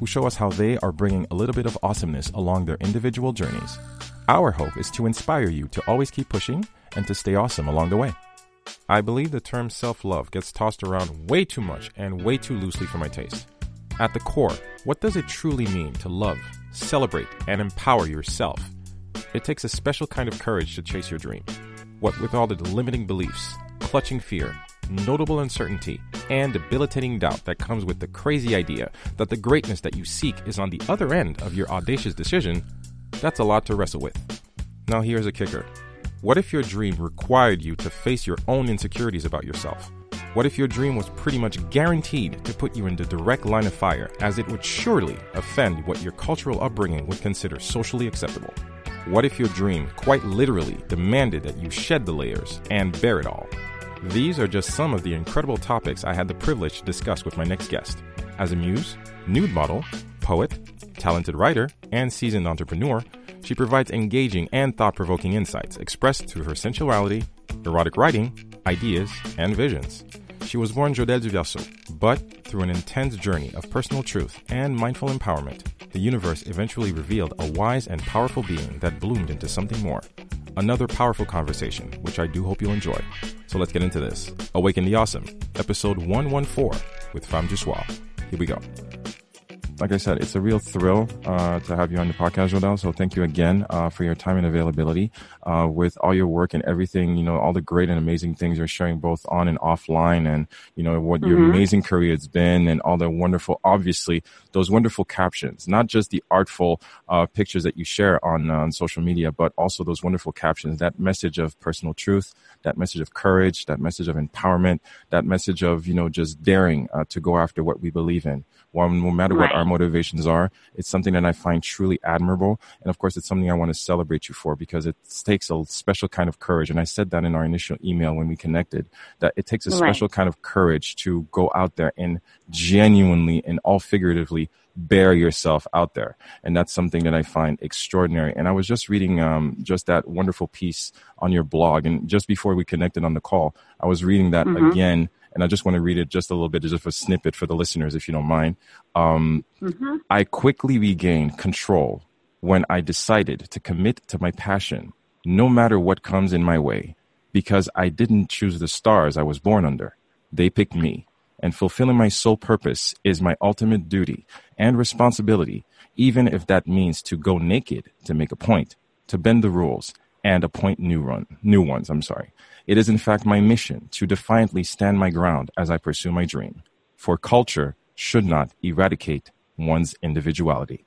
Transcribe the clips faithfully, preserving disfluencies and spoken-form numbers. who show us how they are bringing a little bit of awesomeness along their individual journeys. Our hope is to inspire you to always keep pushing and to stay awesome along the way. I believe the term self-love gets tossed around way too much and way too loosely for my taste. At the core, what does it truly mean to love, celebrate, and empower yourself? It takes a special kind of courage to chase your dream. What with all the limiting beliefs, clutching fear, notable uncertainty, and debilitating doubt that comes with the crazy idea that the greatness that you seek is on the other end of your audacious decision, that's a lot to wrestle with. Now here's a kicker. What if your dream required you to face your own insecurities about yourself? What if your dream was pretty much guaranteed to put you in the direct line of fire, as it would surely offend what your cultural upbringing would consider socially acceptable? What if your dream quite literally demanded that you shed the layers and bear it all? These are just some of the incredible topics I had the privilege to discuss with my next guest. As a muse, nude model, poet, talented writer, and seasoned entrepreneur, she provides engaging and thought-provoking insights expressed through her sensuality, erotic writing, ideas, and visions. She was born Jodelle Douverseau, but through an intense journey of personal truth and mindful empowerment, the universe eventually revealed a wise and powerful being that bloomed into something more. Another powerful conversation, which I do hope you'll enjoy. So let's get into this. Awaken the Awesome, episode one fourteen with Femme du Soir. Here we go. Like I said, it's a real thrill uh, to have you on the podcast, Jodelle. So thank you again uh, for your time and availability uh, with all your work and everything, you know, all the great and amazing things you're sharing both on and offline, and, you know, what mm-hmm. your amazing career has been and all the wonderful, obviously, those wonderful captions, not just the artful uh, pictures that you share on, uh, on social media, but also those wonderful captions, that message of personal truth, that message of courage, that message of empowerment, that message of, you know, just daring uh, to go after what we believe in. Well, no matter what right. our motivations are, it's something that I find truly admirable. And of course, it's something I want to celebrate you for, because it takes a special kind of courage. And I said that in our initial email when we connected, that it takes a right. special kind of courage to go out there and genuinely and all figuratively bear yourself out there. And that's something that I find extraordinary. And I was just reading um, just that wonderful piece on your blog. And just before we connected on the call, I was reading that mm-hmm. again. And I just want to read it just a little bit, just a snippet for the listeners, if you don't mind. Um, mm-hmm. I quickly regained control when I decided to commit to my passion, no matter what comes in my way, because I didn't choose the stars I was born under. They picked me, and fulfilling my sole purpose is my ultimate duty and responsibility, even if that means to go naked to make a point, to bend the rules, and appoint new run, new ones, I'm sorry. It is in fact my mission to defiantly stand my ground as I pursue my dream. For culture should not eradicate one's individuality.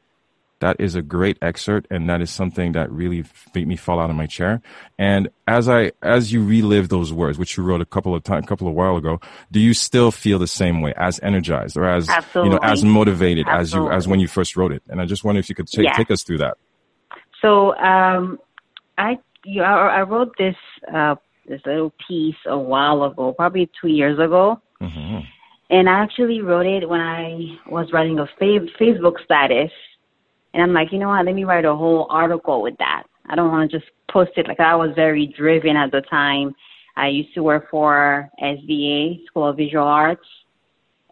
That is a great excerpt, and that is something that really made me fall out of my chair. And as I, as you relive those words, which you wrote a couple of time, a couple of while ago, do you still feel the same way, as energized or as Absolutely. you know, as motivated Absolutely. as you, as when you first wrote it? And I just wonder if you could take yeah. take us through that. So um, I you I, I wrote this. Uh, this little piece a while ago, probably two years ago. Mm-hmm. And I actually wrote it when I was writing a fa- Facebook status. And I'm like, you know what, let me write a whole article with that. I don't want to just post it. Like, I was very driven at the time. I used to work for S V A, School of Visual Arts.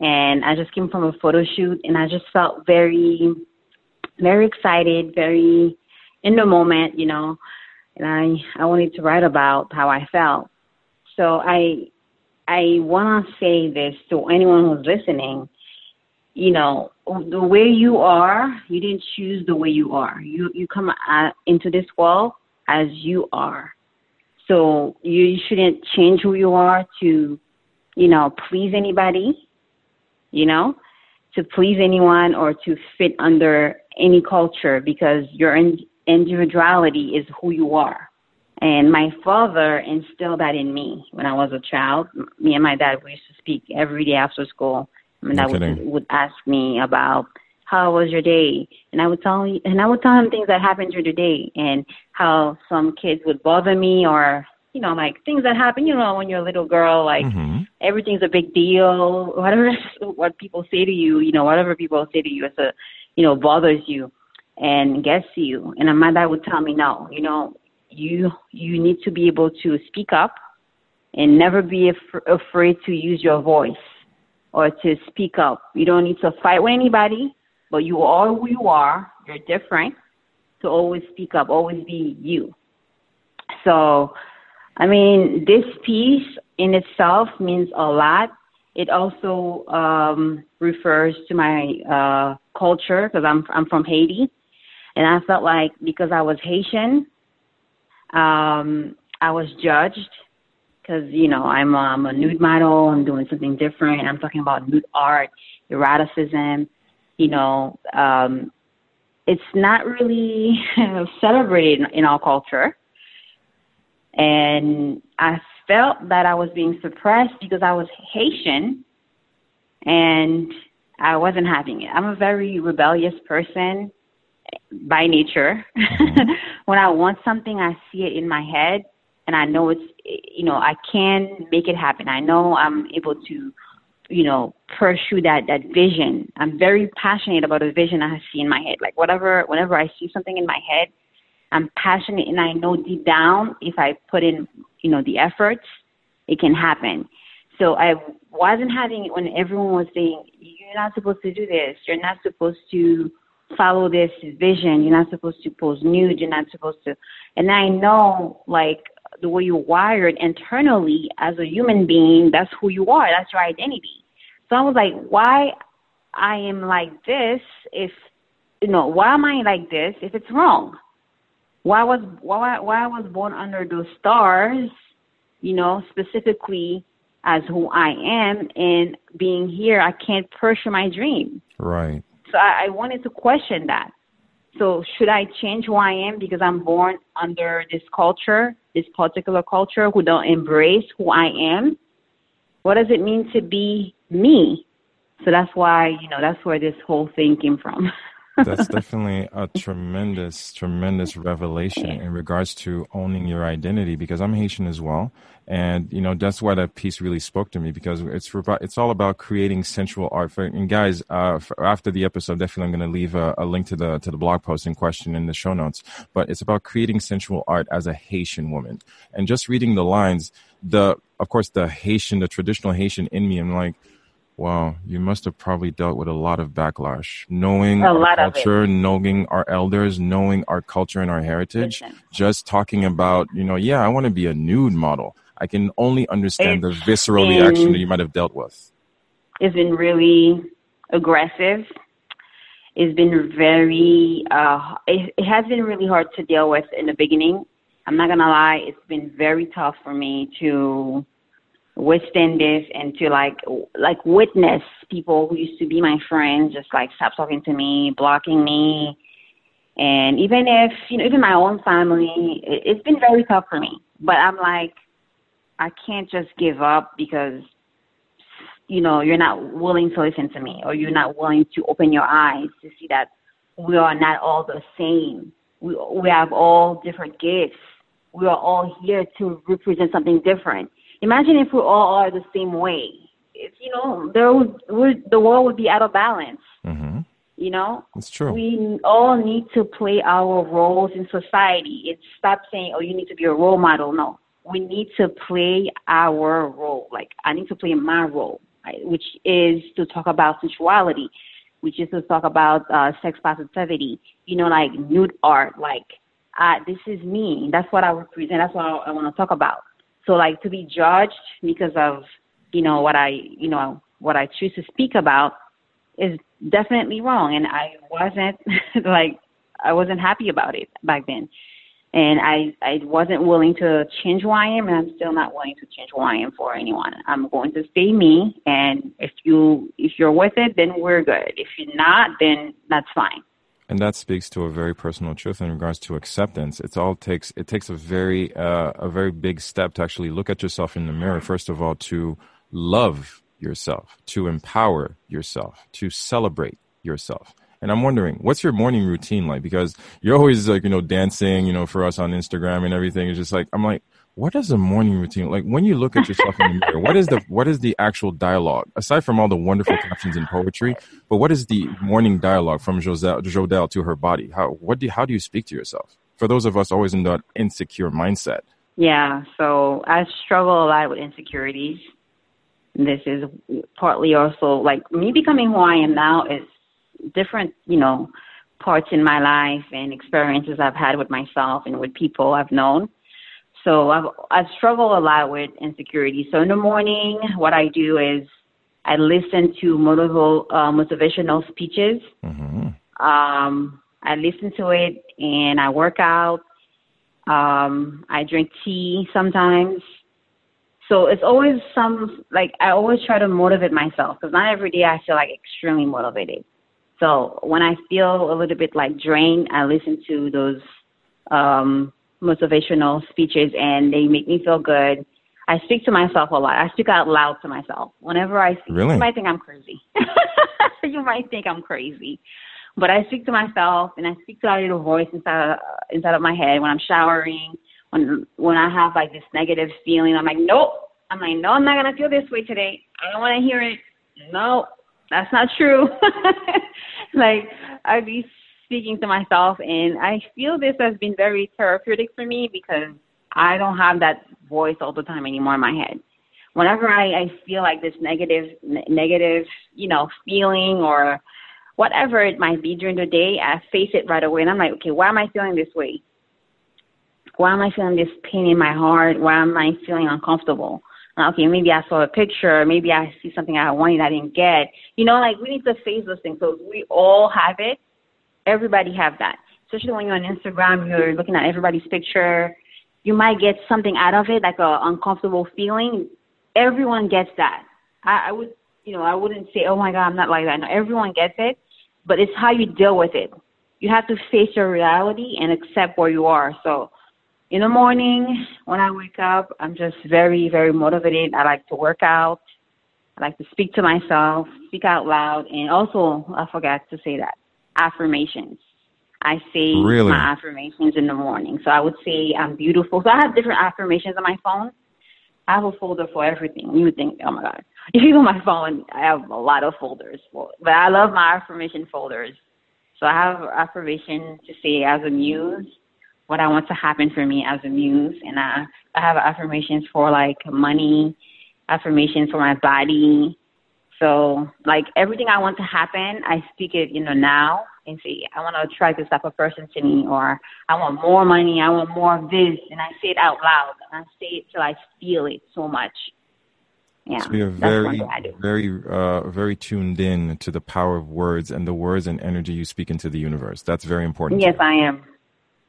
And I just came from a photo shoot, and I just felt very, very excited, very in the moment, you know. And I, I wanted to write about how I felt. So I I want to say this to anyone who's listening. You know, the way you are, you didn't choose the way you are. You you come at, into this world as you are. So you, you shouldn't change who you are to, you know, please anybody, you know, to please anyone or to fit under any culture, because you're in individuality is who you are. And my father instilled that in me when I was a child. Me and my dad, we used to speak every day after school. My dad would, would ask me about how was your day? And I would tell you, and I would tell him things that happened during the day and how some kids would bother me or, you know, like things that happen, you know, when you're a little girl, like mm-hmm. everything's a big deal, whatever what people say to you, you know, whatever people say to you, it's a, you know, bothers you and gets you. And my dad would tell me, no, you know, you, you need to be able to speak up and never be af- afraid to use your voice or to speak up. You don't need to fight with anybody, but you are who you are. You're different. So always speak up, always be you. So, I mean, this piece in itself means a lot. It also um, refers to my uh, culture because I'm, I'm from Haiti. And I felt like because I was Haitian, um, I was judged because, you know, I'm, I'm a nude model. I'm doing something different. I'm talking about nude art, eroticism. You know, um, it's not really celebrated in, in our culture. And I felt that I was being suppressed because I was Haitian and I wasn't having it. I'm a very rebellious person by nature. Mm-hmm. When I want something, I see it in my head and I know it's, you know, I can make it happen. I know I'm able to, you know, pursue that, that vision. I'm very passionate about a vision I see in my head. Like whatever, whenever I see something in my head, I'm passionate and I know deep down if I put in, you know, the efforts, it can happen. So I wasn't having it when everyone was saying, you're not supposed to do this. You're not supposed to follow this vision. You're not supposed to pose nude. You're not supposed to. And I know, like, the way you're wired internally as a human being, that's who you are. That's your identity. So I was like, why I am like this if, you know, why am I like this if it's wrong? Why was why why I was born under those stars, you know, specifically as who I am, and being here, I can't pursue my dream. Right. So I, I wanted to question that. So should I change who I am because I'm born under this culture, this particular culture who don't embrace who I am? What does it mean to be me? So that's why, you know, that's where this whole thing came from. That's definitely a tremendous, tremendous revelation in regards to owning your identity, because I'm Haitian as well. And, you know, that's why that piece really spoke to me, because it's it's all about creating sensual art. And guys, uh, after the episode, definitely I'm going to leave a, a link to the to the blog post in question in the show notes. But it's about creating sensual art as a Haitian woman. And just reading the lines, the of course, the Haitian, the traditional Haitian in me, I'm like, wow, you must have probably dealt with a lot of backlash, knowing our culture, knowing our elders, knowing our culture and our heritage, just talking about, you know, yeah, I want to be a nude model. I can only understand the visceral reaction that you might have dealt with. It's been really aggressive. It's been very, uh, it, it has been really hard to deal with in the beginning. I'm not going to lie. It's been very tough for me to withstand this and to like like witness people who used to be my friends just like stop talking to me, blocking me, and even if you know even my own family, it, it's been very tough for me. But I'm like, I can't just give up because you know you're not willing to listen to me, or you're not willing to open your eyes to see that we are not all the same. We we have all different gifts. We are all here to represent something different. Imagine if we all are the same way. If, you know, there would, would, the world would be out of balance. Mm-hmm. You know? It's true. We all need to play our roles in society. It's stop saying, oh, you need to be a role model. No. We need to play our role. Like, I need to play my role, right? Which is to talk about sensuality, which is to talk about uh, sex positivity, you know, like nude art. Like, uh, this is me. That's what I represent. That's what I, I want to talk about. So, like, to be judged because of, you know, what I, you know, what I choose to speak about is definitely wrong. And I wasn't, like, I wasn't happy about it back then. And I, I wasn't willing to change who I am, and I'm still not willing to change who I am for anyone. I'm going to stay me, and if you, if you're with it, then we're good. If you're not, then that's fine. And that speaks to a very personal truth in regards to acceptance. It's all takes, it takes a very, uh, a very big step to actually look at yourself in the mirror. First of all, to love yourself, to empower yourself, to celebrate yourself. And I'm wondering, what's your morning routine like? Because you're always like, you know, dancing, you know, for us on Instagram and everything. It's just like, I'm like, what is a morning routine? Like when you look at yourself in the mirror, what is the, what is the actual dialogue? Aside from all the wonderful captions and poetry, but what is the morning dialogue from Jodelle, Jodelle to her body? How, what do, how do you speak to yourself? For those of us always in that insecure mindset. Yeah. So I struggle a lot with insecurities. This is partly also like me becoming who I am now is different, you know, parts in my life and experiences I've had with myself and with people I've known. So I've, I've struggled a lot with insecurity. So in the morning, what I do is I listen to motiv- uh, motivational speeches. Mm-hmm. Um, I listen to it and I work out. Um, I drink tea sometimes. So it's always some, like, I always try to motivate myself because not every day I feel like extremely motivated. So when I feel a little bit like drained, I listen to those um, motivational speeches and they make me feel good. I speak to myself a lot. I speak out loud to myself. Whenever I speak, really? You might think I'm crazy. You might think I'm crazy. But I speak to myself and I speak to that little voice inside of, inside of my head when I'm showering, when when I have like this negative feeling. I'm like, nope. I'm like, no, I'm not going to feel this way today. I don't want to hear it. No. That's not true. Like, I be speaking to myself, and I feel this has been very therapeutic for me because I don't have that voice all the time anymore in my head. Whenever I, I feel like this negative, n- negative, you know, feeling or whatever it might be during the day, I face it right away, and I'm like, okay, why am I feeling this way? Why am I feeling this pain in my heart? Why am I feeling uncomfortable? Okay, maybe I saw a picture. Maybe I see something I wanted I didn't get. You know, like we need to face those things. So we all have it. Everybody have that. Especially when you're on Instagram, you're looking at everybody's picture. You might get something out of it, like a uncomfortable feeling. Everyone gets that. I, I would, you know, I wouldn't say, oh my God, I'm not like that. No, everyone gets it, but it's how you deal with it. You have to face your reality and accept where you are. So in the morning, when I wake up, I'm just very, very motivated. I like to work out. I like to speak to myself, speak out loud. And also, I forgot to say that, affirmations. I say really? my affirmations in the morning. So I would say I'm beautiful. So I have different affirmations on my phone. I have a folder for everything. You would think, oh, my God. If you go on my phone, I have a lot of folders. But I love my affirmation folders. So I have affirmation to say as a muse. What I want to happen for me as a muse. And I, I have affirmations for like money, affirmations for my body. So like everything I want to happen, I speak it, you know, now and say, I want to attract this type of person to me, or I want more money. I want more of this. And I say it out loud. And I say it till I feel it so much. Yeah, so you're very, very, uh, very tuned in to the power of words and the words and energy you speak into the universe. That's very important. Yes, I am.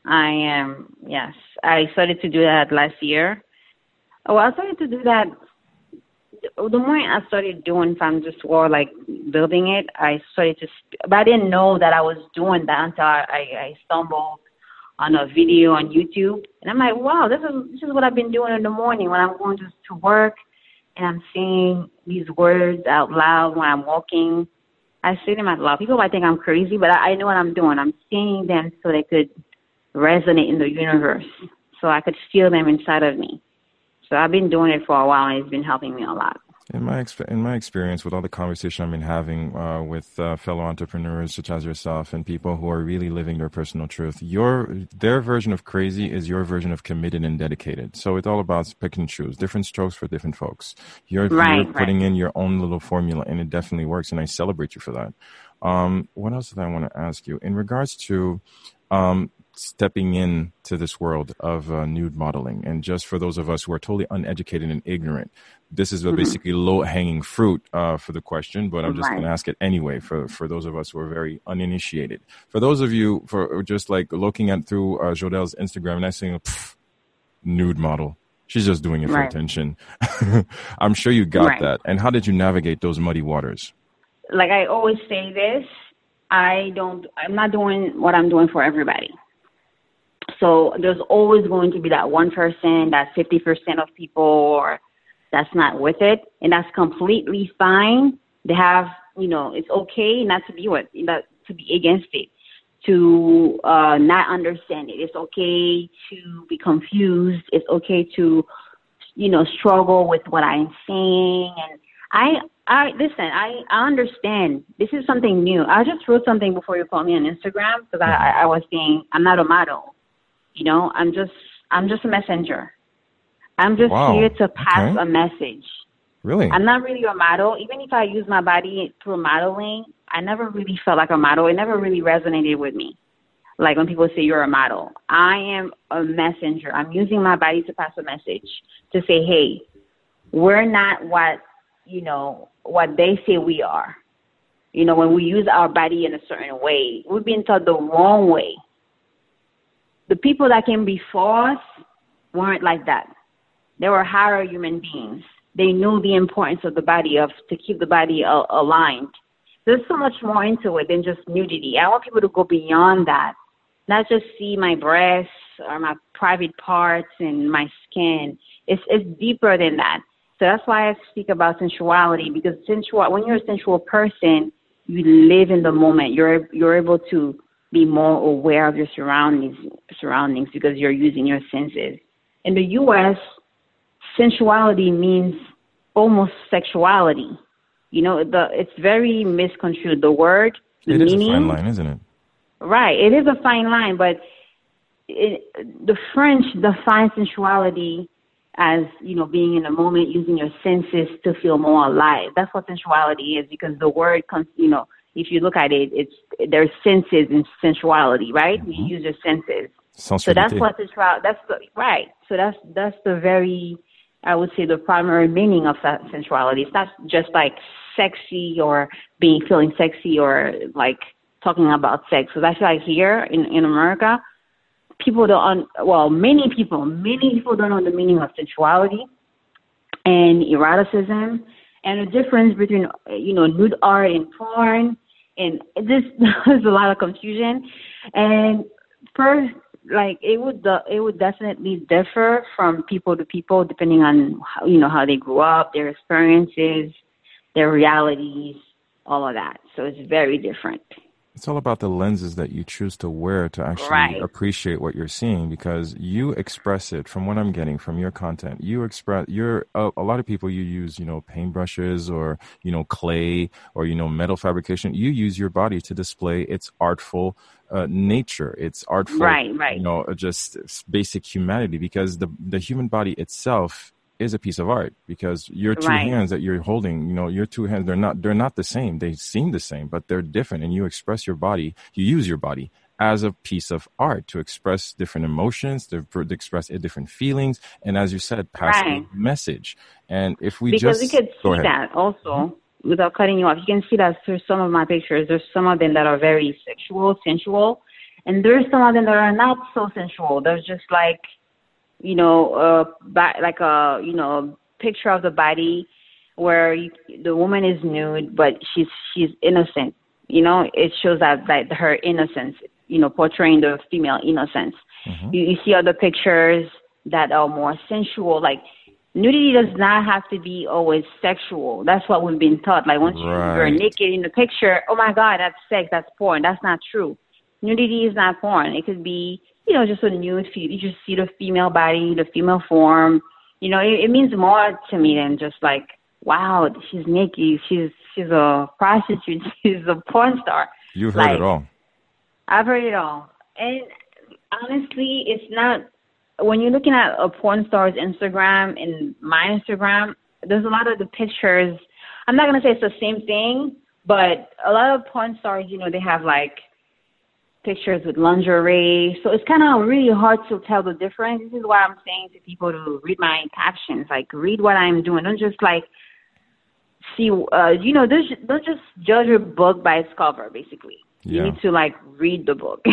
I am, yes. I started to do that last year. Oh, I started to do that. The moment I started doing Femme du Soir, like building it, I started to, but I didn't know that I was doing that until I, I stumbled on a video on YouTube. And I'm like, wow, this is this is what I've been doing in the morning when I'm going to, to work and I'm saying these words out loud when I'm walking. I say them out loud. People might think I'm crazy, but I, I know what I'm doing. I'm saying them so they could resonate in the universe, so I could feel them inside of me. So I've been doing it for a while, and it's been helping me a lot. In my exp- in my experience, with all the conversation I've been having uh, with uh, fellow entrepreneurs such as yourself and people who are really living their personal truth, your their version of crazy is your version of committed and dedicated. So it's all about pick and choose, different strokes for different folks. You're, right, you're putting right. in your own little formula, and it definitely works, and I celebrate you for that. Um, what else did I want to ask you? In regards to... Um, stepping in to this world of uh, nude modeling. And just for those of us who are totally uneducated and ignorant, this is a mm-hmm. basically low-hanging fruit uh, for the question, but I'm just right. going to ask it anyway for, for those of us who are very uninitiated. For those of you for just like looking at through uh, Jodelle's Instagram and I saying, nude model. She's just doing it right. for attention. I'm sure you got right. that. And how did you navigate those muddy waters? Like I always say this, I don't, I'm not doing what I'm doing for everybody. So there's always going to be that one person, that fifty percent of people or that's not with it. And that's completely fine. They have, you know, it's okay not to be with that. to be against it, to uh, not understand it. It's okay to be confused. It's okay to, you know, struggle with what I'm saying. And I, I listen, I, I understand. This is something new. I just wrote something before you called me on Instagram because I, I was saying I'm not a model. You know, I'm just I'm just a messenger. I'm just wow. here to pass okay. a message. Really? I'm not really a model. Even if I use my body through modeling, I never really felt like a model. It never really resonated with me. Like when people say you're a model, I am a messenger. I'm using my body to pass a message to say, hey, we're not what, you know, what they say we are. You know, when we use our body in a certain way, we've been taught the wrong way. The people that came before us weren't like that. They were higher human beings. They knew the importance of the body, of to keep the body uh, aligned. There's so much more into it than just nudity. I want people to go beyond that, not just see my breasts or my private parts and my skin. It's it's deeper than that. So that's why I speak about sensuality, because sensual, when you're a sensual person, you live in the moment. You're you're able to be more aware of your surroundings surroundings because you're using your senses. In the U S, sensuality means almost sexuality. You know, the it's very misconstrued. The word, the it meaning. It is a fine line, isn't it? Right. It is a fine line, but it, the French define sensuality as, you know, being in the moment, using your senses to feel more alive. That's what sensuality is, because the word comes, you know, if you look at it, it's there's senses in sensuality, right? Mm-hmm. You use your senses. Sensuality. So that's what sensuality, that's the, right. So that's, that's the very... I would say the primary meaning of that sensuality. It's not just like sexy or being feeling sexy or like talking about sex. Because I feel like here in, in America, people don't, well, many people, many people don't know the meaning of sensuality and eroticism and the difference between, you know, nude art and porn. And this there's a lot of confusion. And first, Like it would, it would definitely differ from people to people, depending on how, you know, how they grew up, their experiences, their realities, all of that. So it's very different. It's all about the lenses that you choose to wear to actually right. appreciate what you're seeing, because you express it. From what I'm getting from your content, you express. You're a, a lot of people. You use, you know, paintbrushes or, you know, clay or, you know, metal fabrication. You use your body to display its artful uh, nature, its artful, right, right. you know, just basic humanity. Because the the human body itself is a piece of art, because your two right. hands that you're holding, you know, your two hands, they're not, they're not the same. They seem the same, but they're different. And you express your body, you use your body as a piece of art to express different emotions, to, to express different feelings. And as you said, pass right. the message. And if we because just, we could see that also mm-hmm. without cutting you off, you can see that through some of my pictures. There's some of them that are very sexual, sensual, and there's some of them that are not so sensual. There's just like, you know, uh, by, like a, you know, picture of the body where you, the woman is nude, but she's she's innocent. You know, it shows that, that her innocence, you know, portraying the female innocence. Mm-hmm. You, you see other pictures that are more sensual. Like, nudity does not have to be always sexual. That's what we've been taught. Like, once right. you're naked in the picture, oh, my God, that's sex, that's porn. That's not true. Nudity is not porn. It could be, you know, just a nude, you just see the female body, the female form. You know, it, it means more to me than just like, wow, she's naked, she's she's a prostitute, she's a porn star. You've heard like, it all. I've heard it all. And honestly, it's not, when you're looking at a porn star's Instagram and my Instagram, there's a lot of the pictures. I'm not going to say it's the same thing, but a lot of porn stars, you know, they have like, pictures with lingerie, so it's kind of really hard to tell the difference. This is why I'm saying to people to read my captions, like read what I'm doing. Don't just like see, uh, you know, don't, don't just judge a book by its cover. Basically, yeah. you need to like read the book.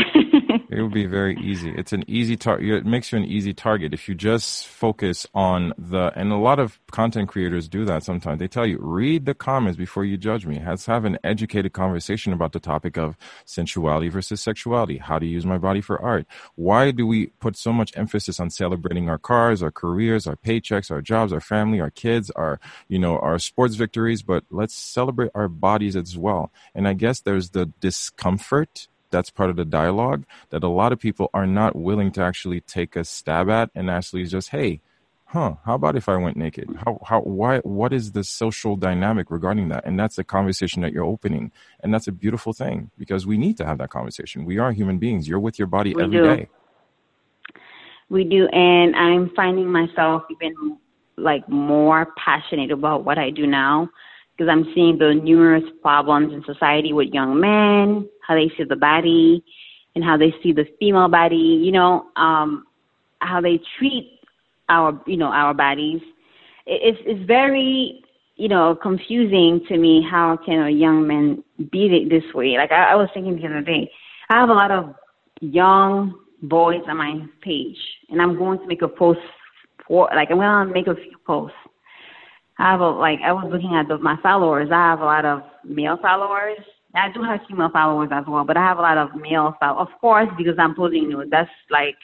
It would be very easy. It's an easy target. It makes you an easy target if you just focus on the. And a lot of content creators do that sometimes. They tell you read the comments before you judge me. Let's have an educated conversation about the topic of sensuality versus sexuality. How to use my body for art. Why do we put so much emphasis on celebrating our cars, our careers, our paychecks, our jobs, our family, our kids, our you know our sports victories? But let's celebrate our bodies as well. And I guess there's the discomfort discomfort, that's part of the dialogue that a lot of people are not willing to actually take a stab at, and actually just, hey, huh, how about if I went naked? How, how, why, what is the social dynamic regarding that? And that's a conversation that you're opening. And that's a beautiful thing, because we need to have that conversation. We are human beings. You're with your body we every do. day. We do. And I'm finding myself even like more passionate about what I do now, because I'm seeing the numerous problems in society with young men, how they see the body and how they see the female body, you know, um, how they treat our, you know, our bodies. It's, it's very, you know, confusing to me. How can a young man be this way? Like I, I was thinking the other day, I have a lot of young boys on my page, and I'm going to make a post for, like, I'm going to make a few posts. I have a, like, I was looking at the, my followers. I have a lot of male followers. I do have female followers as well, but I have a lot of male followers, of course, because I'm posing nude. That's like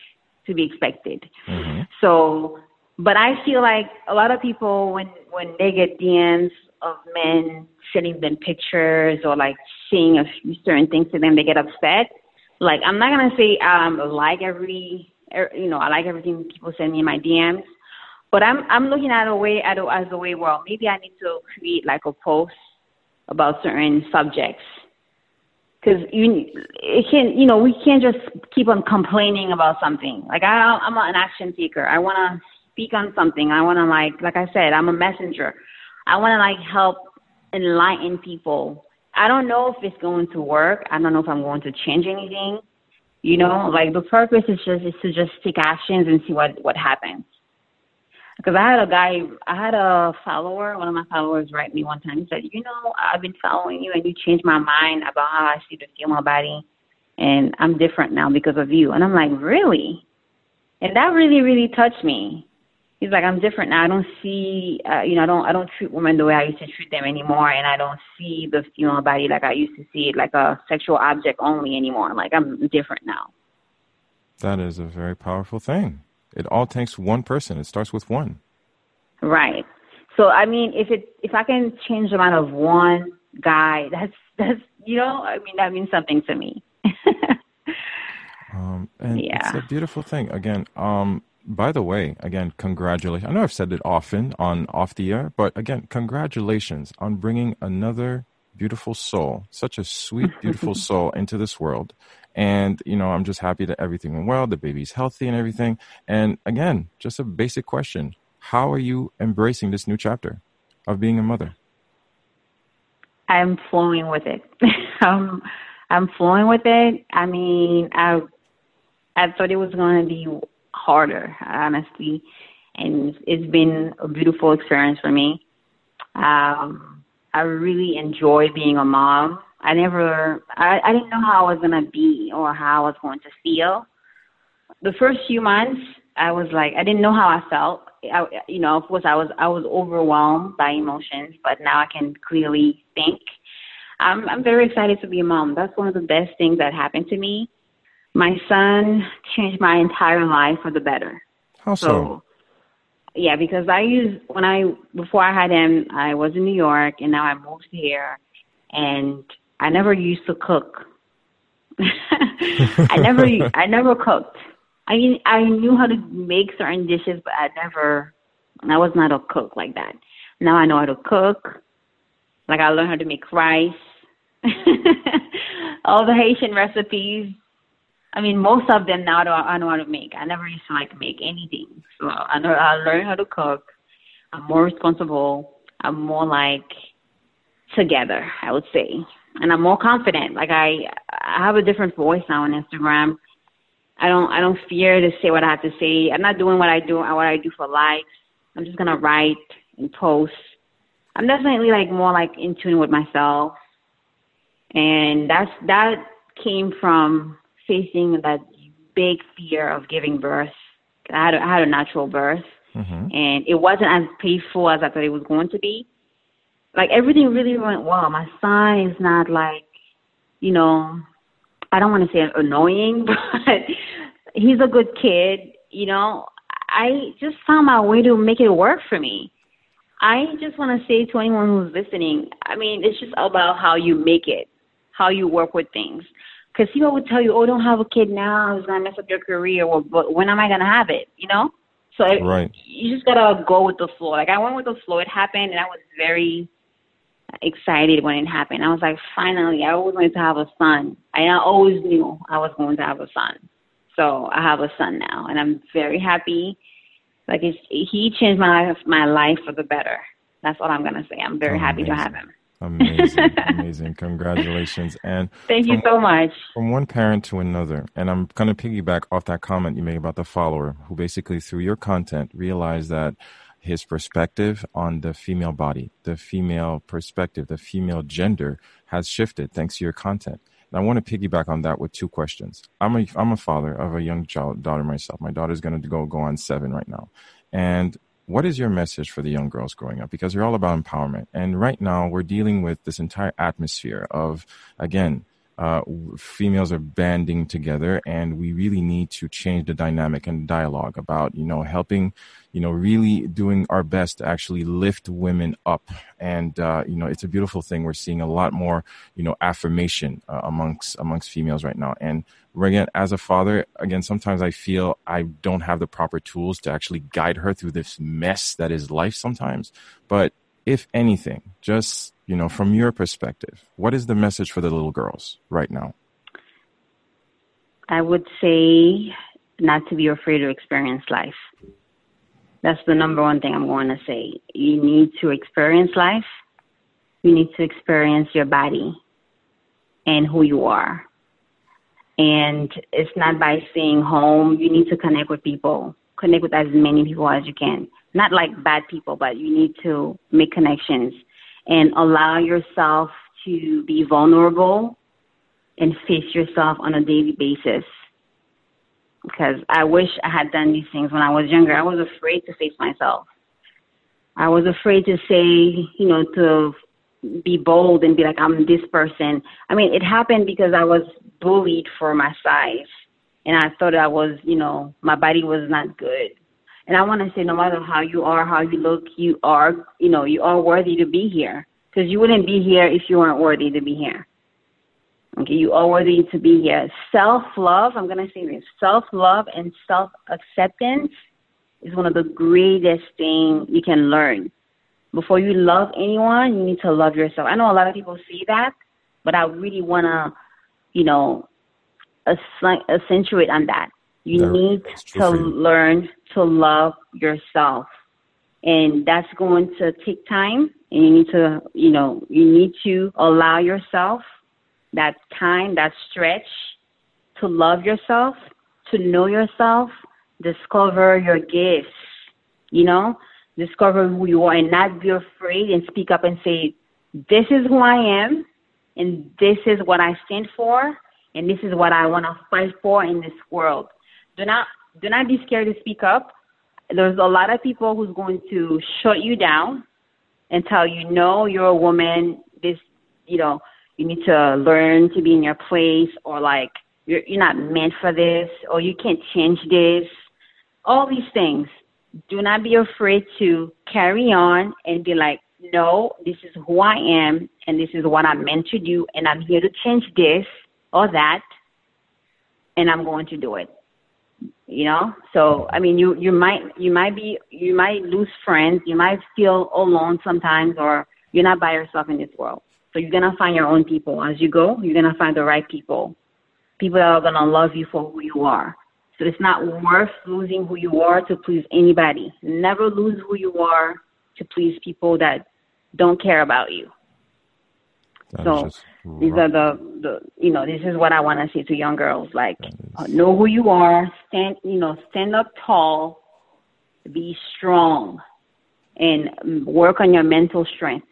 to be expected. Mm-hmm. So, but I feel like a lot of people, when, when they get D Ms of men sending them pictures or like saying a few certain things to them, they get upset. Like, I'm not going to say um, like every, you know, I like everything people send me in my D Ms. But I'm I'm looking at a way at a, as a way, well, maybe I need to create like a post about certain subjects, because you it can you know we can't just keep on complaining about something. Like I I'm an action taker. I want to speak on something. I want to like like I said, I'm a messenger. I want to like help enlighten people. I don't know if it's going to work. I don't know if I'm going to change anything. You know, like the purpose is just is to just take actions and see what what happens. Because I had a guy, I had a follower, one of my followers write me one time. He said, you know, I've been following you and you changed my mind about how I see the female body. And I'm different now because of you. And I'm like, really? And that really, really touched me. He's like, I'm different now. I don't see, uh, you know, I don't I don't treat women the way I used to treat them anymore. And I don't see the female body like I used to see it, like a sexual object only anymore. Like, I'm different now. That is a very powerful thing. It all takes one person. It starts with one. Right. So, I mean, if it if I can change the mind of one guy, that's, that's you know, I mean, that means something to me. um, and yeah. It's a beautiful thing. Again, um, by the way, again, congratulations. I know I've said it often on off the air, but again, congratulations on bringing another beautiful soul, such a sweet, beautiful soul into this world. And, you know, I'm just happy that everything went well, the baby's healthy and everything. And again, just a basic question. How are you embracing this new chapter of being a mother? I'm flowing with it. um, I'm flowing with it. I mean, I, I thought it was going to be harder, honestly. And it's been a beautiful experience for me. Um, I really enjoy being a mom. I never, I, I didn't know how I was going to be or how I was going to feel. The first few months, I was like, I didn't know how I felt. I, you know, of course, I was I was overwhelmed by emotions, but now I can clearly think. I'm, I'm very excited to be a mom. That's one of the best things that happened to me. My son changed my entire life for the better. How so? so yeah, because I used, when I, before I had him, I was in New York, and now I moved here, and I never used to cook. I never, I never cooked. I mean, I knew how to make certain dishes, but I never, I was not a cook like that. Now I know how to cook. Like I learned how to make rice, all the Haitian recipes. I mean, most of them now I know how to make. I never used to like make anything. So I know I learned how to cook. I'm more responsible. I'm more like together, I would say. And I'm more confident. Like I, I have a different voice now on Instagram. I don't, I don't fear to say what I have to say. I'm not doing what I do, what I do for likes. I'm just gonna write and post. I'm definitely like more like in tune with myself, and that's that came from facing that big fear of giving birth. I had, a, I had a natural birth, mm-hmm. and it wasn't as painful as I thought it was going to be. Like, everything really went well. My son is not, like, you know, I don't want to say annoying, but he's a good kid, you know. I just found my way to make it work for me. I just want to say to anyone who's listening, I mean, it's just about how you make it, how you work with things. Because people would tell you, oh, don't have a kid now. It's going to mess up your career. Well, but when am I going to have it, you know? So right. You just got to go with the flow. Like, I went with the flow. It happened, and I was very excited when it happened. I was like, finally, I always wanted to have a son. I always knew I was going to have a son. So I have a son now, and I'm very happy. Like, it's, he changed my life, my life for the better. That's all I'm going to say. I'm very oh, happy amazing. to have him. Amazing. Amazing. Congratulations. And thank you so much. From one parent to another. And I'm going to piggyback off that comment you made about the follower who basically through your content realized that his perspective on the female body, the female perspective, the female gender has shifted thanks to your content. And I want to piggyback on that with two questions. I'm a, I'm a father of a young child, daughter myself. My daughter's going to go, go on seven right now. And what is your message for the young girls growing up? Because we're all about empowerment. And right now we're dealing with this entire atmosphere of, again, uh, females are banding together, and we really need to change the dynamic and dialogue about, you know, helping, you know, really doing our best to actually lift women up. And, uh, you know, it's a beautiful thing. We're seeing a lot more, you know, affirmation uh, amongst amongst females right now. And again, as a father, again, sometimes I feel I don't have the proper tools to actually guide her through this mess that is life sometimes. But if anything, just, you know, from your perspective, what is the message for the little girls right now? I would say not to be afraid to experience life. That's the number one thing I'm going to say. You need to experience life. You need to experience your body and who you are. And it's not by staying home. You need to connect with people. Connect with as many people as you can. Not like bad people, but you need to make connections and allow yourself to be vulnerable and face yourself on a daily basis. Because I wish I had done these things when I was younger. I was afraid to face myself. I was afraid to say, you know, to be bold and be like, I'm this person. I mean, it happened because I was bullied for my size. And I thought I was, you know, my body was not good. And I want to say, no matter how you are, how you look, you are, you know, you are worthy to be here. Because you wouldn't be here if you weren't worthy to be here. Okay, you are worthy to be here. Self-love, I'm going to say this, self-love and self-acceptance is one of the greatest things you can learn. Before you love anyone, you need to love yourself. I know a lot of people say that, but I really want to, you know, accentuate on that. You no, need to learn to love yourself. And that's going to take time. And you need to, you know, you need to allow yourself that time, that stretch to love yourself, to know yourself, discover your gifts, you know, discover who you are and not be afraid and speak up and say, this is who I am and this is what I stand for and this is what I want to fight for in this world. Do not, do not be scared to speak up. There's a lot of people who's going to shut you down and tell you, no, you're a woman, this, you know, you need to learn to be in your place, or like you're, you're not meant for this, or you can't change this. All these things. Do not be afraid to carry on and be like, no, this is who I am, and this is what I'm meant to do, and I'm here to change this or that, and I'm going to do it. You know? So, I mean, you, you might you might be you might lose friends, you might feel alone sometimes, or you're not by yourself in this world. So you're going to find your own people. As you go, you're going to find the right people, people that are going to love you for who you are. So it's not worth losing who you are to please anybody. Never lose who you are to please people that don't care about you. That so these are the, the, you know, this is what I want to say to young girls. Like, is... know who you are, stand, you know, stand up tall, be strong, and work on your mental strength.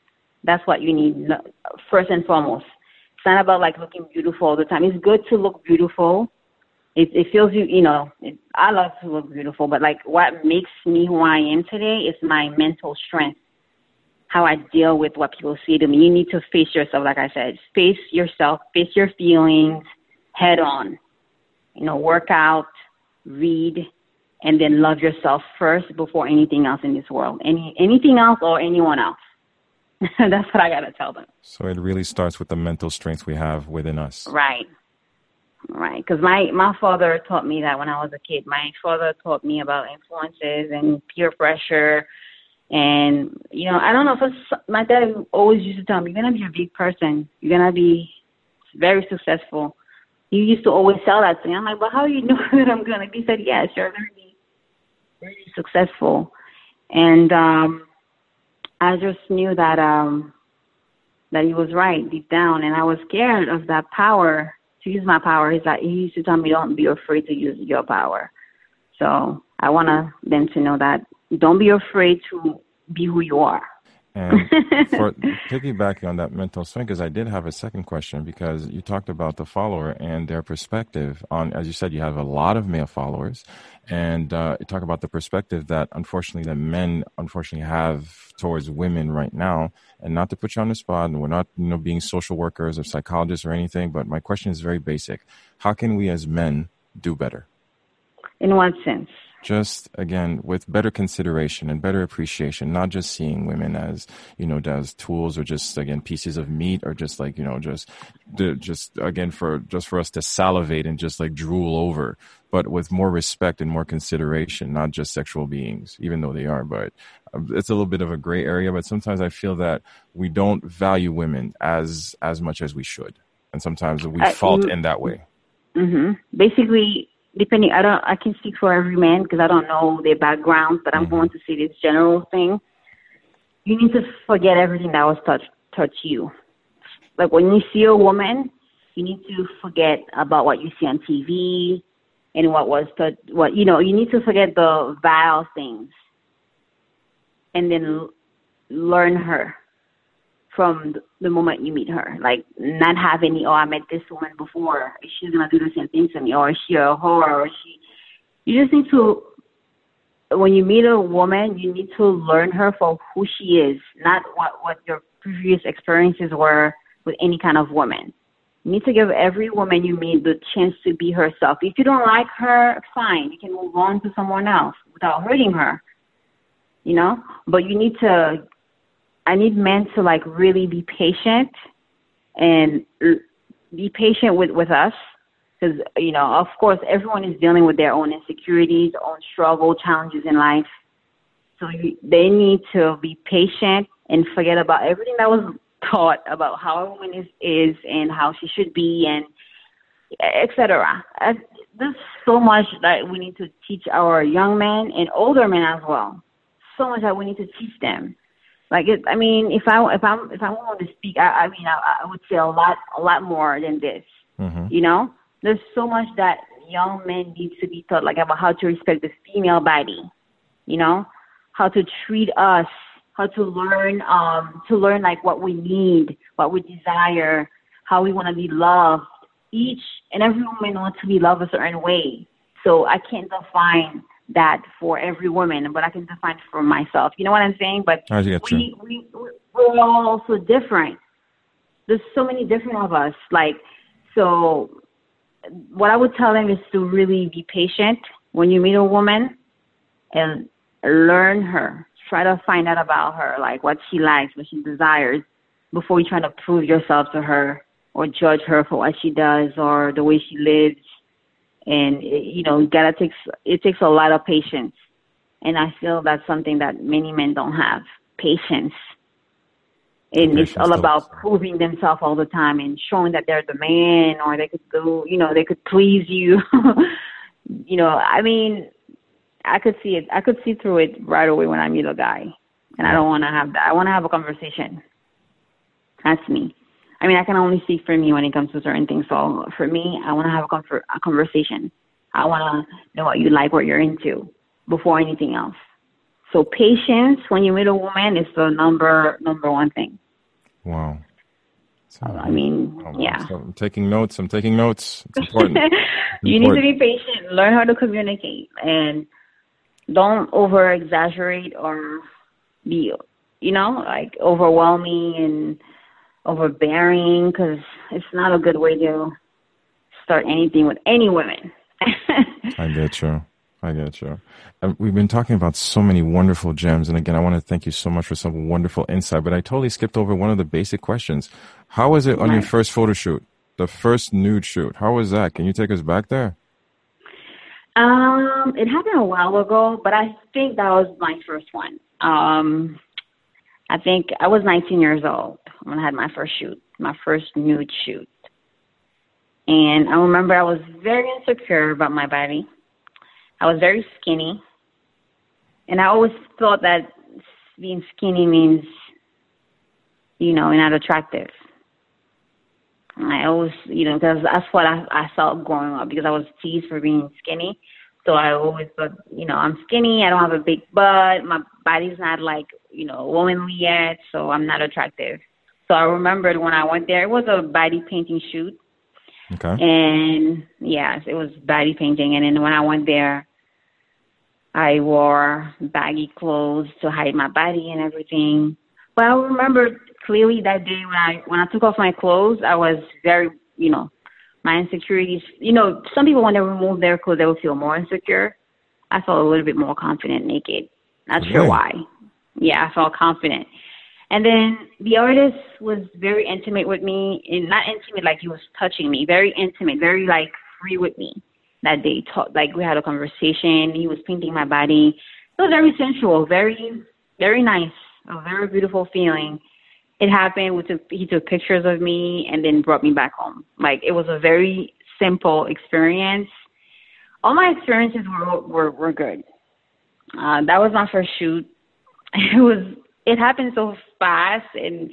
That's what you need first and foremost. It's not about like looking beautiful all the time. It's good to look beautiful. It, it feels you, you know, it, I love to look beautiful, but like what makes me who I am today is my mental strength, how I deal with what people say to me. You need to face yourself, like I said, face yourself, face your feelings head on, you know, work out, read, and then love yourself first before anything else in this world, any anything else or anyone else. That's what I got to tell them. So it really starts with the mental strength we have within us. Right. Right. Because my, my father taught me that when I was a kid. My father taught me about influences and peer pressure. And, you know, I don't know. If my dad always used to tell me, you're going to be a big person. You're going to be very successful. You used to always tell that to me. I'm like, well, how do you know that I'm going to be? He said, yes, you're going to be very successful. And um, I just knew that um, that he was right deep down. And I was scared of that power, to use my power. He's like, he used to tell me, don't be afraid to use your power. So I want them to know that. Don't be afraid to be who you are. And for piggybacking on that mental strength, because I did have a second question, because you talked about the follower and their perspective on, as you said, you have a lot of male followers, and uh, you talk about the perspective that unfortunately that men unfortunately have towards women right now. And not to put you on the spot, and we're not, you know, being social workers or psychologists or anything, but my question is very basic. How can we as men do better? In what sense? Just, again, with better consideration and better appreciation, not just seeing women as, you know, as tools or just, again, pieces of meat or just like, you know, just, just again, for just for us to salivate and just like drool over, but with more respect and more consideration, not just sexual beings, even though they are. But it's a little bit of a gray area. But sometimes I feel that we don't value women as as much as we should. And sometimes we uh, fault you, in that way. Mm-hmm. Basically, depending, I don't, I can speak for every man because I don't know their background, but I'm mm-hmm. going to say this general thing. You need to forget everything that was touched, touched you. Like when you see a woman, you need to forget about what you see on T V and what was, touch, what, you know, you need to forget the vile things and then l- learn her from the moment you meet her, like not have any, oh, I met this woman before. She's going to do the same thing to me, or is she a whore, or she, you just need to, when you meet a woman, you need to learn her for who she is, not what, what your previous experiences were with any kind of woman. You need to give every woman you meet the chance to be herself. If you don't like her, fine. You can move on to someone else without hurting her, you know, but you need to, I need men to like really be patient and be patient with, with us because, you know, of course, everyone is dealing with their own insecurities, own struggle, challenges in life. So you, they need to be patient and forget about everything that was taught about how a woman is, is and how she should be and et cetera. There's so much that we need to teach our young men and older men as well. So much that we need to teach them. Like, it, I mean, if I if I if I wanted to speak, I, I mean, I, I would say a lot a lot more than this. Mm-hmm. You know, there's so much that young men need to be taught, like about how to respect the female body. You know, how to treat us, how to learn um to learn like what we need, what we desire, how we want to be loved. Each and every woman wants to be loved a certain way. So I can't define that for every woman, but I can define it for myself. You know what I'm saying? But we, we, we're all so different. There's so many different of us. Like, so what I would tell them is to really be patient when you meet a woman and learn her. Try to find out about her, like what she likes, what she desires, before you try to prove yourself to her or judge her for what she does or the way she lives. And, you know, gotta takes, it takes a lot of patience. And I feel that's something that many men don't have, patience. And patience, it's all about proving themselves all the time and showing that they're the man or they could do, you know, they could please you. You know, I mean, I could see it. I could see through it right away when I meet a guy. And I don't want to have that. I want to have a conversation. That's me. I mean, I can only speak for me when it comes to certain things. So for me, I want to have a, comfort, a conversation. I want to know what you like, what you're into before anything else. So patience when you meet a woman is the number number one thing. Wow. So, I mean, oh, yeah. So I'm taking notes. I'm taking notes. It's important. It's you important. Need to be patient. Learn how to communicate. And don't over-exaggerate or be, you know, like overwhelming and overbearing, because it's not a good way to start anything with any women. I get you. I I get you. Um, we've been talking about so many wonderful gems. And again, I want to thank you so much for some wonderful insight, but I totally skipped over one of the basic questions. How was it on your first photo shoot, the first nude shoot? How was that? Can you take us back there? Um, it happened a while ago, but I think that was my first one. Um, I think I was nineteen years old when I had my first shoot, my first nude shoot. And I remember I was very insecure about my body. I was very skinny. And I always thought that being skinny means, you know, you're not attractive. And I always, you know, because that's what I, I felt growing up, because I was teased for being skinny. So I always thought, you know, I'm skinny. I don't have a big butt. My body's not like, you know, womanly yet. So I'm not attractive. So I remembered when I went there, it was a body painting shoot. Okay. And yes, it was body painting. And then when I went there, I wore baggy clothes to hide my body and everything. But I remember clearly that day when I, when I took off my clothes, I was very, you know, my insecurities, you know, some people when they remove their clothes, they will feel more insecure. I felt a little bit more confident naked. Not sure really? Why. Yeah, I felt confident. And then the artist was very intimate with me, and not intimate like he was touching me, very intimate, very like free with me that day. Talk, like we had a conversation. He was painting my body. It was very sensual, very, very nice, a very beautiful feeling. It happened. We took, he took pictures of me and then brought me back home. Like it was a very simple experience. All my experiences were, were, were good. Uh, that was my first shoot. It was... It happened so fast, and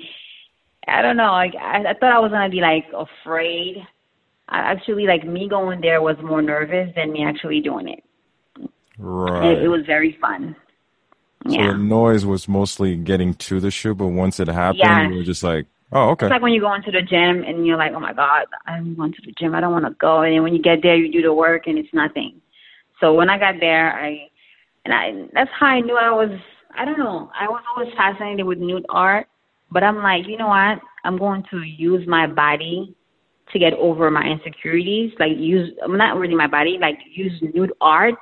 I don't know. Like I, I thought I was gonna be like afraid. I actually, like me going there was more nervous than me actually doing it. Right. It, it was very fun. So yeah. The noise was mostly getting to the shoot, but once it happened, yeah. You were just like, "Oh, okay." It's like when you go into the gym and you're like, "Oh my God, I'm going to the gym. I don't want to go." And then when you get there, you do the work, and it's nothing. So when I got there, I and I that's how I knew I was. I don't know. I was always fascinated with nude art, but I'm like, you know what? I'm going to use my body to get over my insecurities. Like use, not really my body, like use nude art.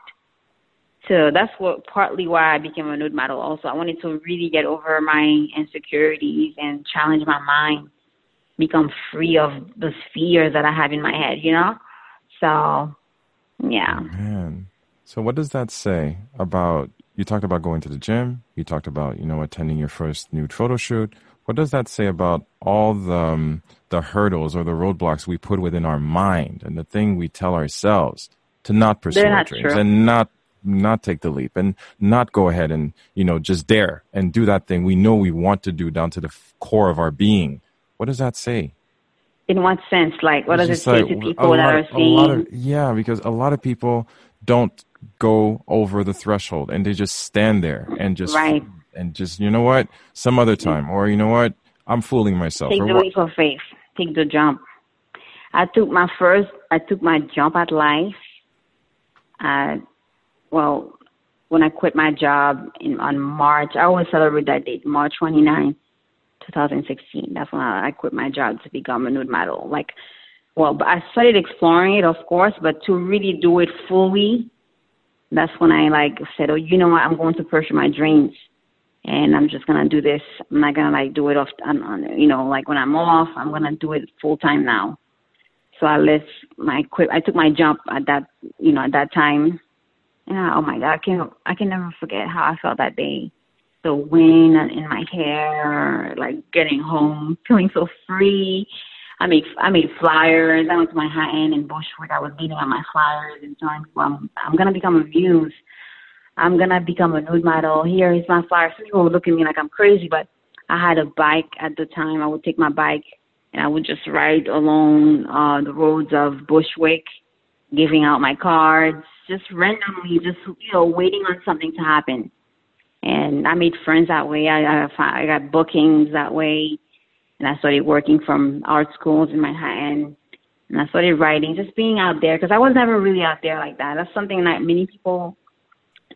So that's what partly why I became a nude model also. I wanted to really get over my insecurities and challenge my mind, become free of those fears that I have in my head, you know? So, yeah. Man. So what does that say about... You talked about going to the gym. You talked about, you know, attending your first nude photo shoot. What does that say about all the um, the hurdles or the roadblocks we put within our mind and the thing we tell ourselves to not pursue our dreams and not not take the leap and not go ahead and, you know, just dare and do that thing we know we want to do down to the f- core of our being? What does that say? In what sense? Like, what does it say to people that are seeing? Yeah, because a lot of people don't go over the threshold and they just stand there and just right. and just you know what some other time or you know what I'm fooling myself. Take the leap of faith. Take the jump. I took my first. I took my jump at life. Uh, well, when I quit my job in on March, I always celebrate that date, March twenty-ninth, twenty sixteen. That's when I, I quit my job to become a nude model. Like, well, but I started exploring it, of course, but to really do it fully. That's when I like said, oh, you know what? I'm going to pursue my dreams and I'm just going to do this. I'm not going to like do it off, on, on, you know, like when I'm off, I'm going to do it full time now. So I left my quit. I took my jump at that, you know, at that time. And I, oh my God, I can I can never forget how I felt that day. The wind in my hair, like getting home, feeling so free. I made, I made flyers. I went to my high-end in Bushwick. I was leading on my flyers and telling people, I'm, I'm going to become a muse. I'm going to become a nude model. Here is my flyer. Some people would look at me like I'm crazy, but I had a bike at the time. I would take my bike, and I would just ride along uh, the roads of Bushwick, giving out my cards, just randomly, just, you know, waiting on something to happen. And I made friends that way. I, I, I got bookings that way. And I started working from art schools in Manhattan. And I started writing, just being out there, because I was never really out there like that. That's something that many people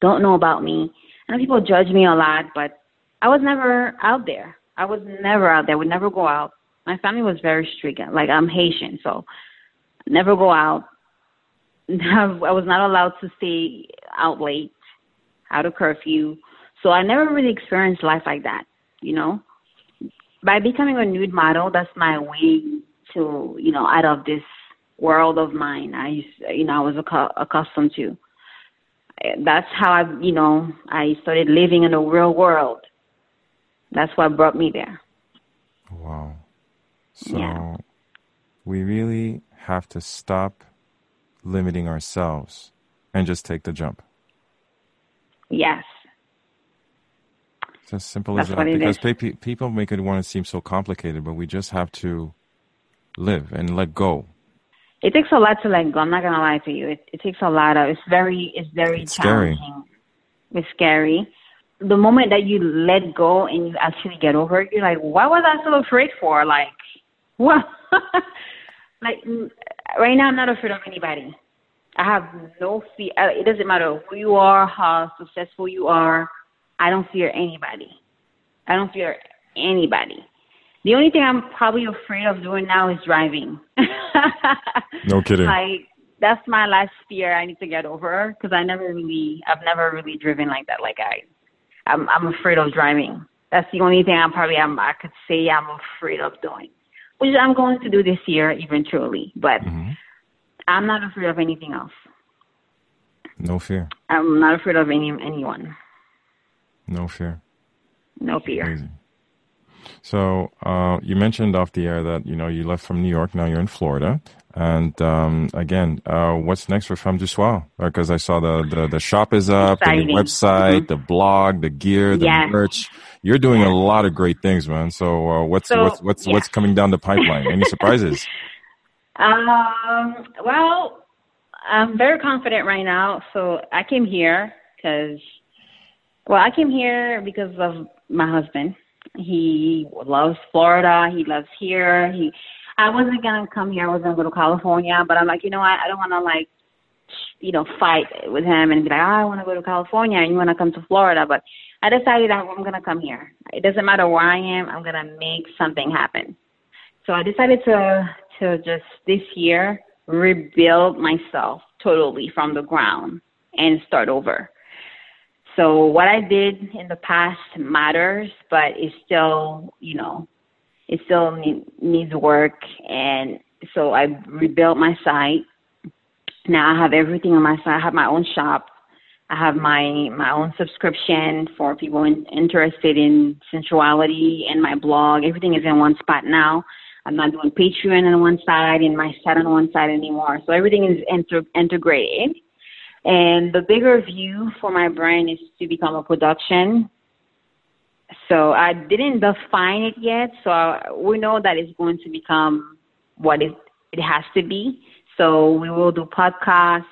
don't know about me. I know people judge me a lot, but I was never out there. I was never out there. I would never go out. My family was very strict. Like, I'm Haitian, so never go out. I was not allowed to stay out late, out of curfew. So I never really experienced life like that, you know. By becoming a nude model, that's my way to, you know, out of this world of mine I used, you know, I was acc- accustomed to. That's how I, you know, I started living in the real world. That's what brought me there. Wow. So yeah. We really have to stop limiting ourselves and just take the jump. Yes. It's as simple That's as that. Because pe- people make it want to seem so complicated, but we just have to live and let go. It takes a lot to let go. I'm not going to lie to you. It, it takes a lot of, it's very, it's very it's challenging. Scary. It's scary. The moment that you let go and you actually get over it, you're like, what was I so afraid for? Like, what? Like, right now I'm not afraid of anybody. I have no fear. It doesn't matter who you are, how successful you are. I don't fear anybody. I don't fear anybody. The only thing I'm probably afraid of doing now is driving. No kidding. Like, that's my last fear I need to get over, because I never really, I've never really driven like that. Like I, I'm, I'm afraid of driving. That's the only thing I'm probably, I'm, I could say I'm afraid of doing, which I'm going to do this year eventually, but mm-hmm. I'm not afraid of anything else. No fear. I'm not afraid of any anyone. No fear. No fear. Amazing. So uh, you mentioned off the air that, you know, you left from New York. Now you're in Florida. And um, again, uh, what's next for Femme du Soir? Because I saw the, the, the shop is up, Exciting. the website, mm-hmm. the blog, the gear, the yes. merch. You're doing yes. a lot of great things, man. So uh, what's so, what's what's, yeah. what's coming down the pipeline? Any surprises? Um. Well, I'm very confident right now. So I came here because, well, I came here because of my husband. He loves Florida. He loves here. He. I wasn't going to come here. I was going to go to California, but I'm like, you know what? I don't want to, like, you know, fight with him and be like, oh, I want to go to California and you want to come to Florida. But I decided that I'm going to come here. It doesn't matter where I am. I'm going to make something happen. So I decided to, to just this year rebuild myself totally from the ground and start over. So what I did in the past matters, but it's still, you know, it still need, needs work, and so I rebuilt my site. Now I have everything on my site. I have my own shop. I have my, my own subscription for people in, interested in sensuality, and my blog. Everything is in one spot now. I'm not doing Patreon on one side and my site on one side anymore. So everything is inter- integrated. And the bigger view for my brand is to become a production. So I didn't define it yet. So I, we know that it's going to become what it, it has to be. So we will do podcasts,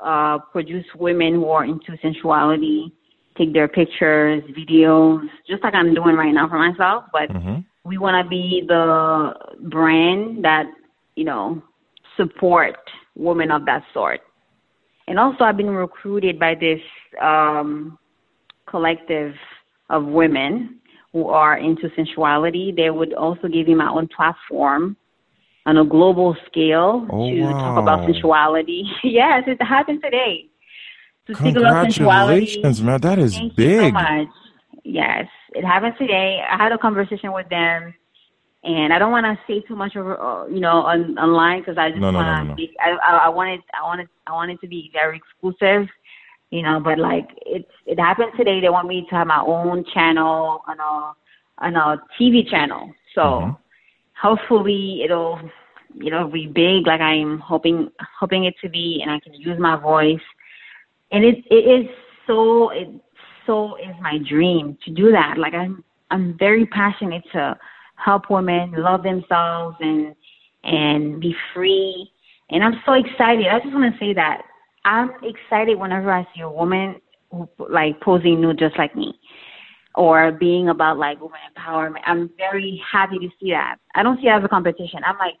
uh, produce women who are into sensuality, take their pictures, videos, just like I'm doing right now for myself. But mm-hmm. we want to be the brand that, you know, support women of that sort. And also I've been recruited by this um, collective of women who are into sensuality. They would also give me my own platform on a global scale oh, to wow. talk about sensuality. Yes, it happened today. To speak about sensuality. Congratulations, man. That is Thank big. You so much. Yes, it happened today. I had a conversation with them, and I don't want to say too much over, uh, you know, on, online because I just no, want to. No, no, no. I, I wanted, I wanted, I wanted to be very exclusive. You know, but like it, it happened today. They want me to have my own channel on a on a T V channel. So mm-hmm. hopefully it'll you know be big, like I'm hoping hoping it to be, and I can use my voice. And it it is so it so is my dream to do that. Like I'm I'm very passionate to help women love themselves and and be free. And I'm so excited. I just want to say that. I'm excited whenever I see a woman who, like, posing nude just like me or being about, like, women empowerment. I'm very happy to see that. I don't see it as a competition. I'm like,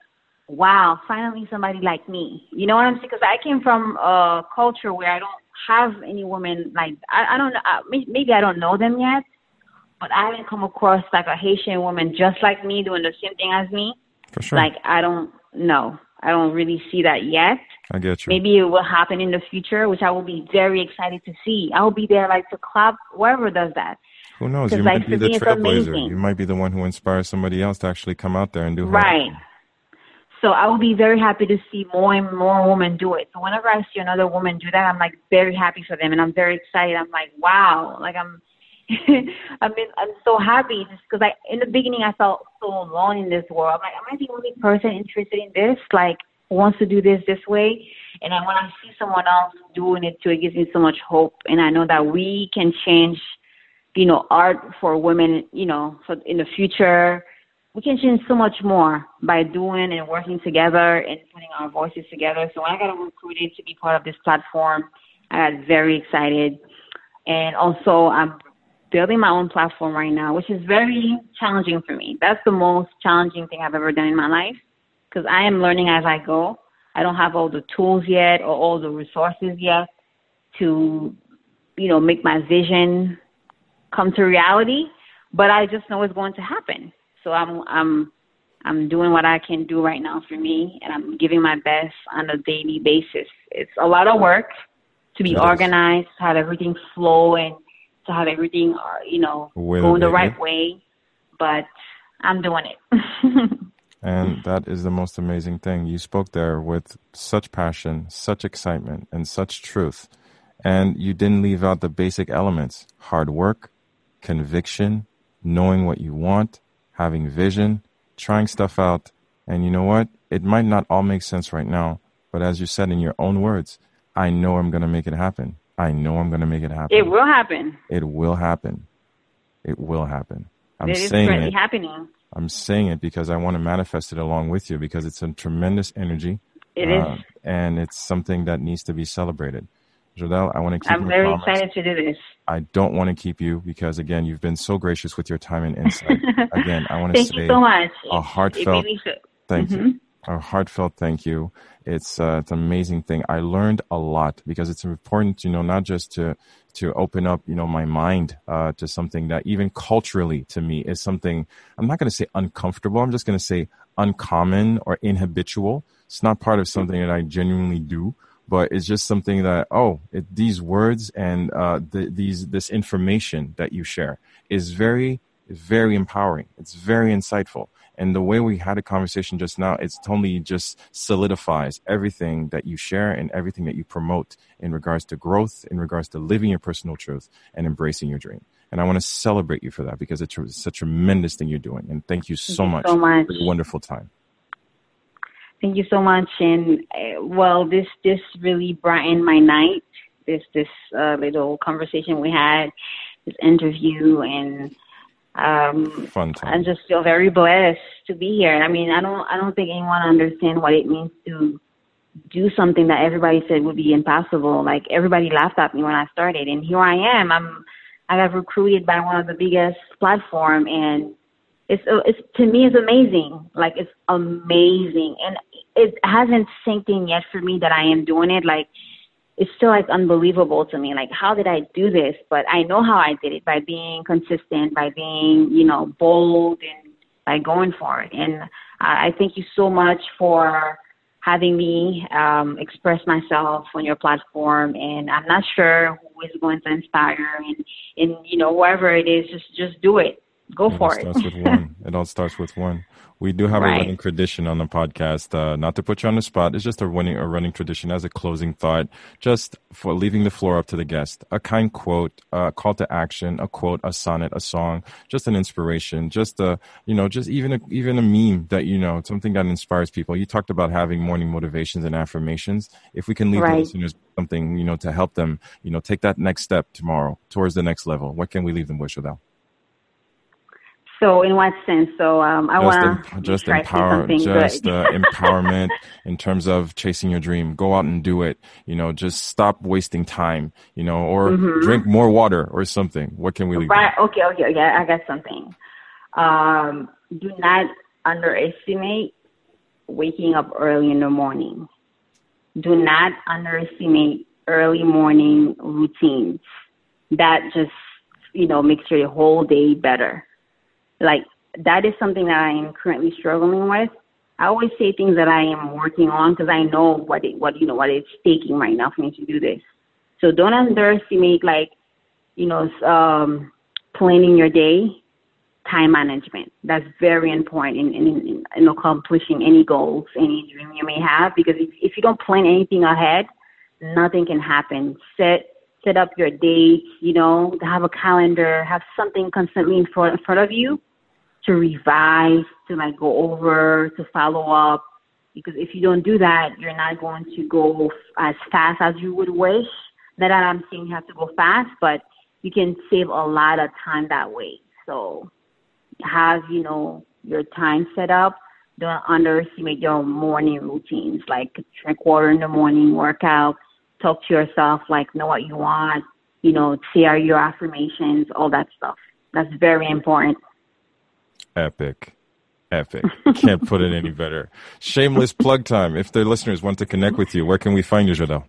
wow, finally somebody like me. You know what I'm saying? Because I came from a culture where I don't have any women, like, I, I don't know. I, maybe I don't know them yet, but I haven't come across, like, a Haitian woman just like me doing the same thing as me. For sure. Like, I don't know. I don't really see that yet. I get you. Maybe it will happen in the future, which I will be very excited to see. I will be there like to clap whoever does that. Who knows? You like, might be the trailblazer. You might be the one who inspires somebody else to actually come out there and do it. Right. Her. So I will be very happy to see more and more women do it. So whenever I see another woman do that, I'm like very happy for them, and I'm very excited. I'm like, wow, like I'm, I mean, I'm so happy just because I, in the beginning, I felt so alone in this world. I'm like, am I the only person interested in this? Like, who wants to do this this way? And then when I see someone else doing it too, it gives me so much hope. And I know that we can change, you know, art for women, you know, for in the future. We can change so much more by doing and working together and putting our voices together. So when I got recruited to be part of this platform, I got very excited. And also I'm building my own platform right now, which is very challenging for me. That's the most challenging thing I've ever done in my life because I am learning as I go. I don't have all the tools yet or all the resources yet to, you know, make my vision come to reality, but I just know it's going to happen. So I'm I'm I'm doing what I can do right now for me, and I'm giving my best on a daily basis. It's a lot of work to be nice. Organized, to have everything flow, and to have everything, you know, going the right way. But I'm doing it. And that is the most amazing thing. You spoke there with such passion, such excitement, and such truth. And you didn't leave out the basic elements: hard work, conviction, knowing what you want, having vision, trying stuff out. And you know what? It might not all make sense right now, but as you said in your own words, I know I'm going to make it happen. I know I'm going to make it happen. It will happen. It will happen. It will happen. I'm it saying is it. happening. I'm saying it because I want to manifest it along with you because it's a tremendous energy. It uh, is. And it's something that needs to be celebrated. Jodelle, I want to keep I'm you very promise. excited to do this. I don't want to keep you because, again, you've been so gracious with your time and insight. Again, I want to thank say you so much. a heartfelt thank mm-hmm. you. A heartfelt thank you. It's, uh, it's an amazing thing. I learned a lot because it's important, you know, not just to, to open up, you know, my mind uh, to something that even culturally to me is something, I'm not going to say uncomfortable. I'm just going to say uncommon or inhabitual. It's not part of something that I genuinely do. But it's just something that, oh, it, these words and uh, the, these this information that you share is very, very empowering. It's very insightful. And the way we had a conversation just now, it's totally just solidifies everything that you share and everything that you promote in regards to growth, in regards to living your personal truth and embracing your dream. And I want to celebrate you for that because it's, it's a tremendous thing you're doing. And thank you so, thank much, you so much for your wonderful time. Thank you so much. And uh, well, this, this really brightened my night. This, this uh, little conversation we had, this interview, and um, Fun time. I just feel very blessed to be here. I mean, I don't, I don't think anyone understands what it means to do something that everybody said would be impossible. Like everybody laughed at me when I started, and here I am. I'm, I got recruited by one of the biggest platform, and it's, it's to me, it's amazing. Like it's amazing, and it hasn't sinked in yet for me that I am doing it. Like, it's still like unbelievable to me. Like, how did I do this? But I know how I did it by being consistent, by being, you know, bold, and by going for it. And I, I thank you so much for having me um, express myself on your platform. And I'm not sure who is going to inspire, and, and you know, whoever it is, just, just do it. Go it for it. Starts with one. It all starts with one. We do have right. a running tradition on the podcast, uh, not to put you on the spot. It's just a running, a running tradition as a closing thought, just for leaving the floor up to the guest. A kind quote, a call to action, a quote, a sonnet, a song, just an inspiration, just a, you know, just even a, even a meme that, you know, something that inspires people. You talked about having morning motivations and affirmations. If we can leave right. the listeners something, you know, to help them, you know, take that next step tomorrow towards the next level, what can we leave them with, Jodelle? So in what sense? So um, I want to just empower, just uh, empowerment in terms of chasing your dream. Go out and do it. You know, just stop wasting time. You know, or mm-hmm. drink more water or something. What can we leave? Right. Okay. Okay. Okay. I got something. Um, do not underestimate waking up early in the morning. Do not underestimate early morning routines. That just, you know, makes your whole day better. Like, that is something that I am currently struggling with. I always say things that I am working on because I know what it, what you know what it's taking right now for me to do this. So don't underestimate, like, you know, um, planning your day, time management. That's very important in, in, in, in accomplishing any goals, any dream you may have, because if, if you don't plan anything ahead, nothing can happen. Set set up your dates, you know, have a calendar, have something constantly in front, in front of you to revise, to like go over, to follow up. Because if you don't do that, you're not going to go as fast as you would wish. Not that I'm saying you have to go fast, but you can save a lot of time that way. So have, you know, your time set up. Don't underestimate your morning routines, like drink water in the morning, workout, talk to yourself, like know what you want, you know, share your affirmations, all that stuff. That's very important. Epic. Epic. Can't put it any better. Shameless plug time. If their listeners want to connect with you, where can we find you, Jodelle?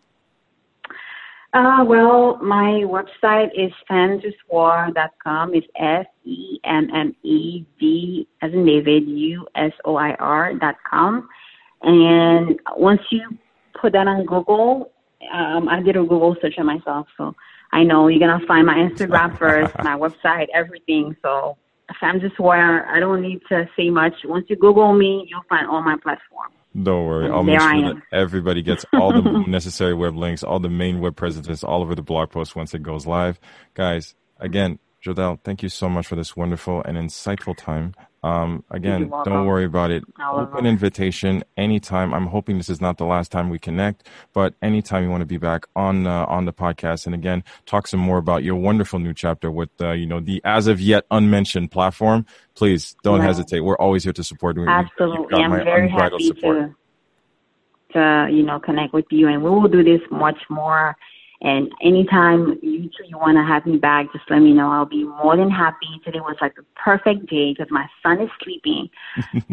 Uh, well, my website is femme du soir dot com. It's F E M M E D as in David, U S O I R dot com. And once you put that on Google, um, I did a Google search on myself. So I know you're going to find my Instagram first, my website, everything. So femme du soir, I don't need to say much. Once you Google me, you'll find all my platforms. Don't worry. I'll make sure that everybody gets all the necessary web links, all the main web presences, all over the blog post once it goes live. Guys, again, Jodelle, thank you so much for this wonderful and insightful time. Um, again, don't worry about it. Open invitation anytime. I'm hoping this is not the last time we connect, but anytime you want to be back on uh, on the podcast, and again, talk some more about your wonderful new chapter with uh, you know the as of yet unmentioned platform. Please don't right. hesitate. We're always here to support. We, Absolutely, I'm very happy to, to you know connect with you, and we will do this much more. And anytime you two you want to have me back, just let me know. I'll be more than happy. Today was like the perfect day because my son is sleeping.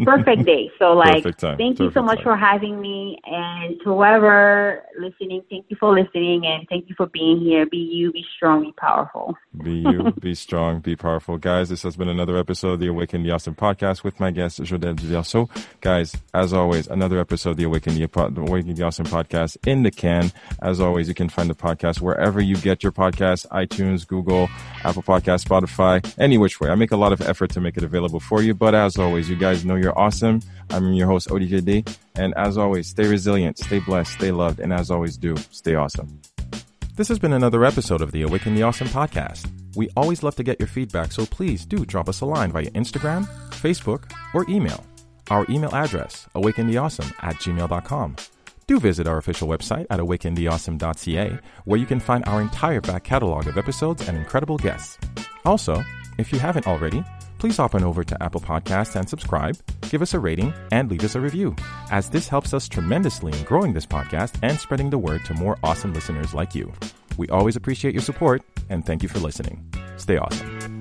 Perfect day. So like, thank perfect you so time. much for having me. And to whoever listening, thank you for listening. And thank you for being here. Be you, be strong, be powerful. Be you, be strong, be powerful. Guys, this has been another episode of the Awaken the Awesome podcast with my guest, Jodelle Douverseau. Guys, as always, another episode of the Awaken the, the, Awaken the Awesome podcast in the can. As always, you can find the podcast wherever you get your podcasts, iTunes, Google, Apple Podcasts, Spotify, any which way. I make a lot of effort to make it available for you. But as always, you guys know you're awesome. I'm your host, Olivier Dey. And as always, stay resilient, stay blessed, stay loved. And as always, do stay awesome. This has been another episode of the Awaken the Awesome podcast. We always love to get your feedback. So please do drop us a line via Instagram, Facebook, or email. Our email address, awaken the awesome at gmail dot com. Do visit our official website at awaken the awesome dot c a, where you can find our entire back catalog of episodes and incredible guests. Also, if you haven't already, please hop on over to Apple Podcasts and subscribe, give us a rating, and leave us a review, as this helps us tremendously in growing this podcast and spreading the word to more awesome listeners like you. We always appreciate your support, and thank you for listening. Stay awesome.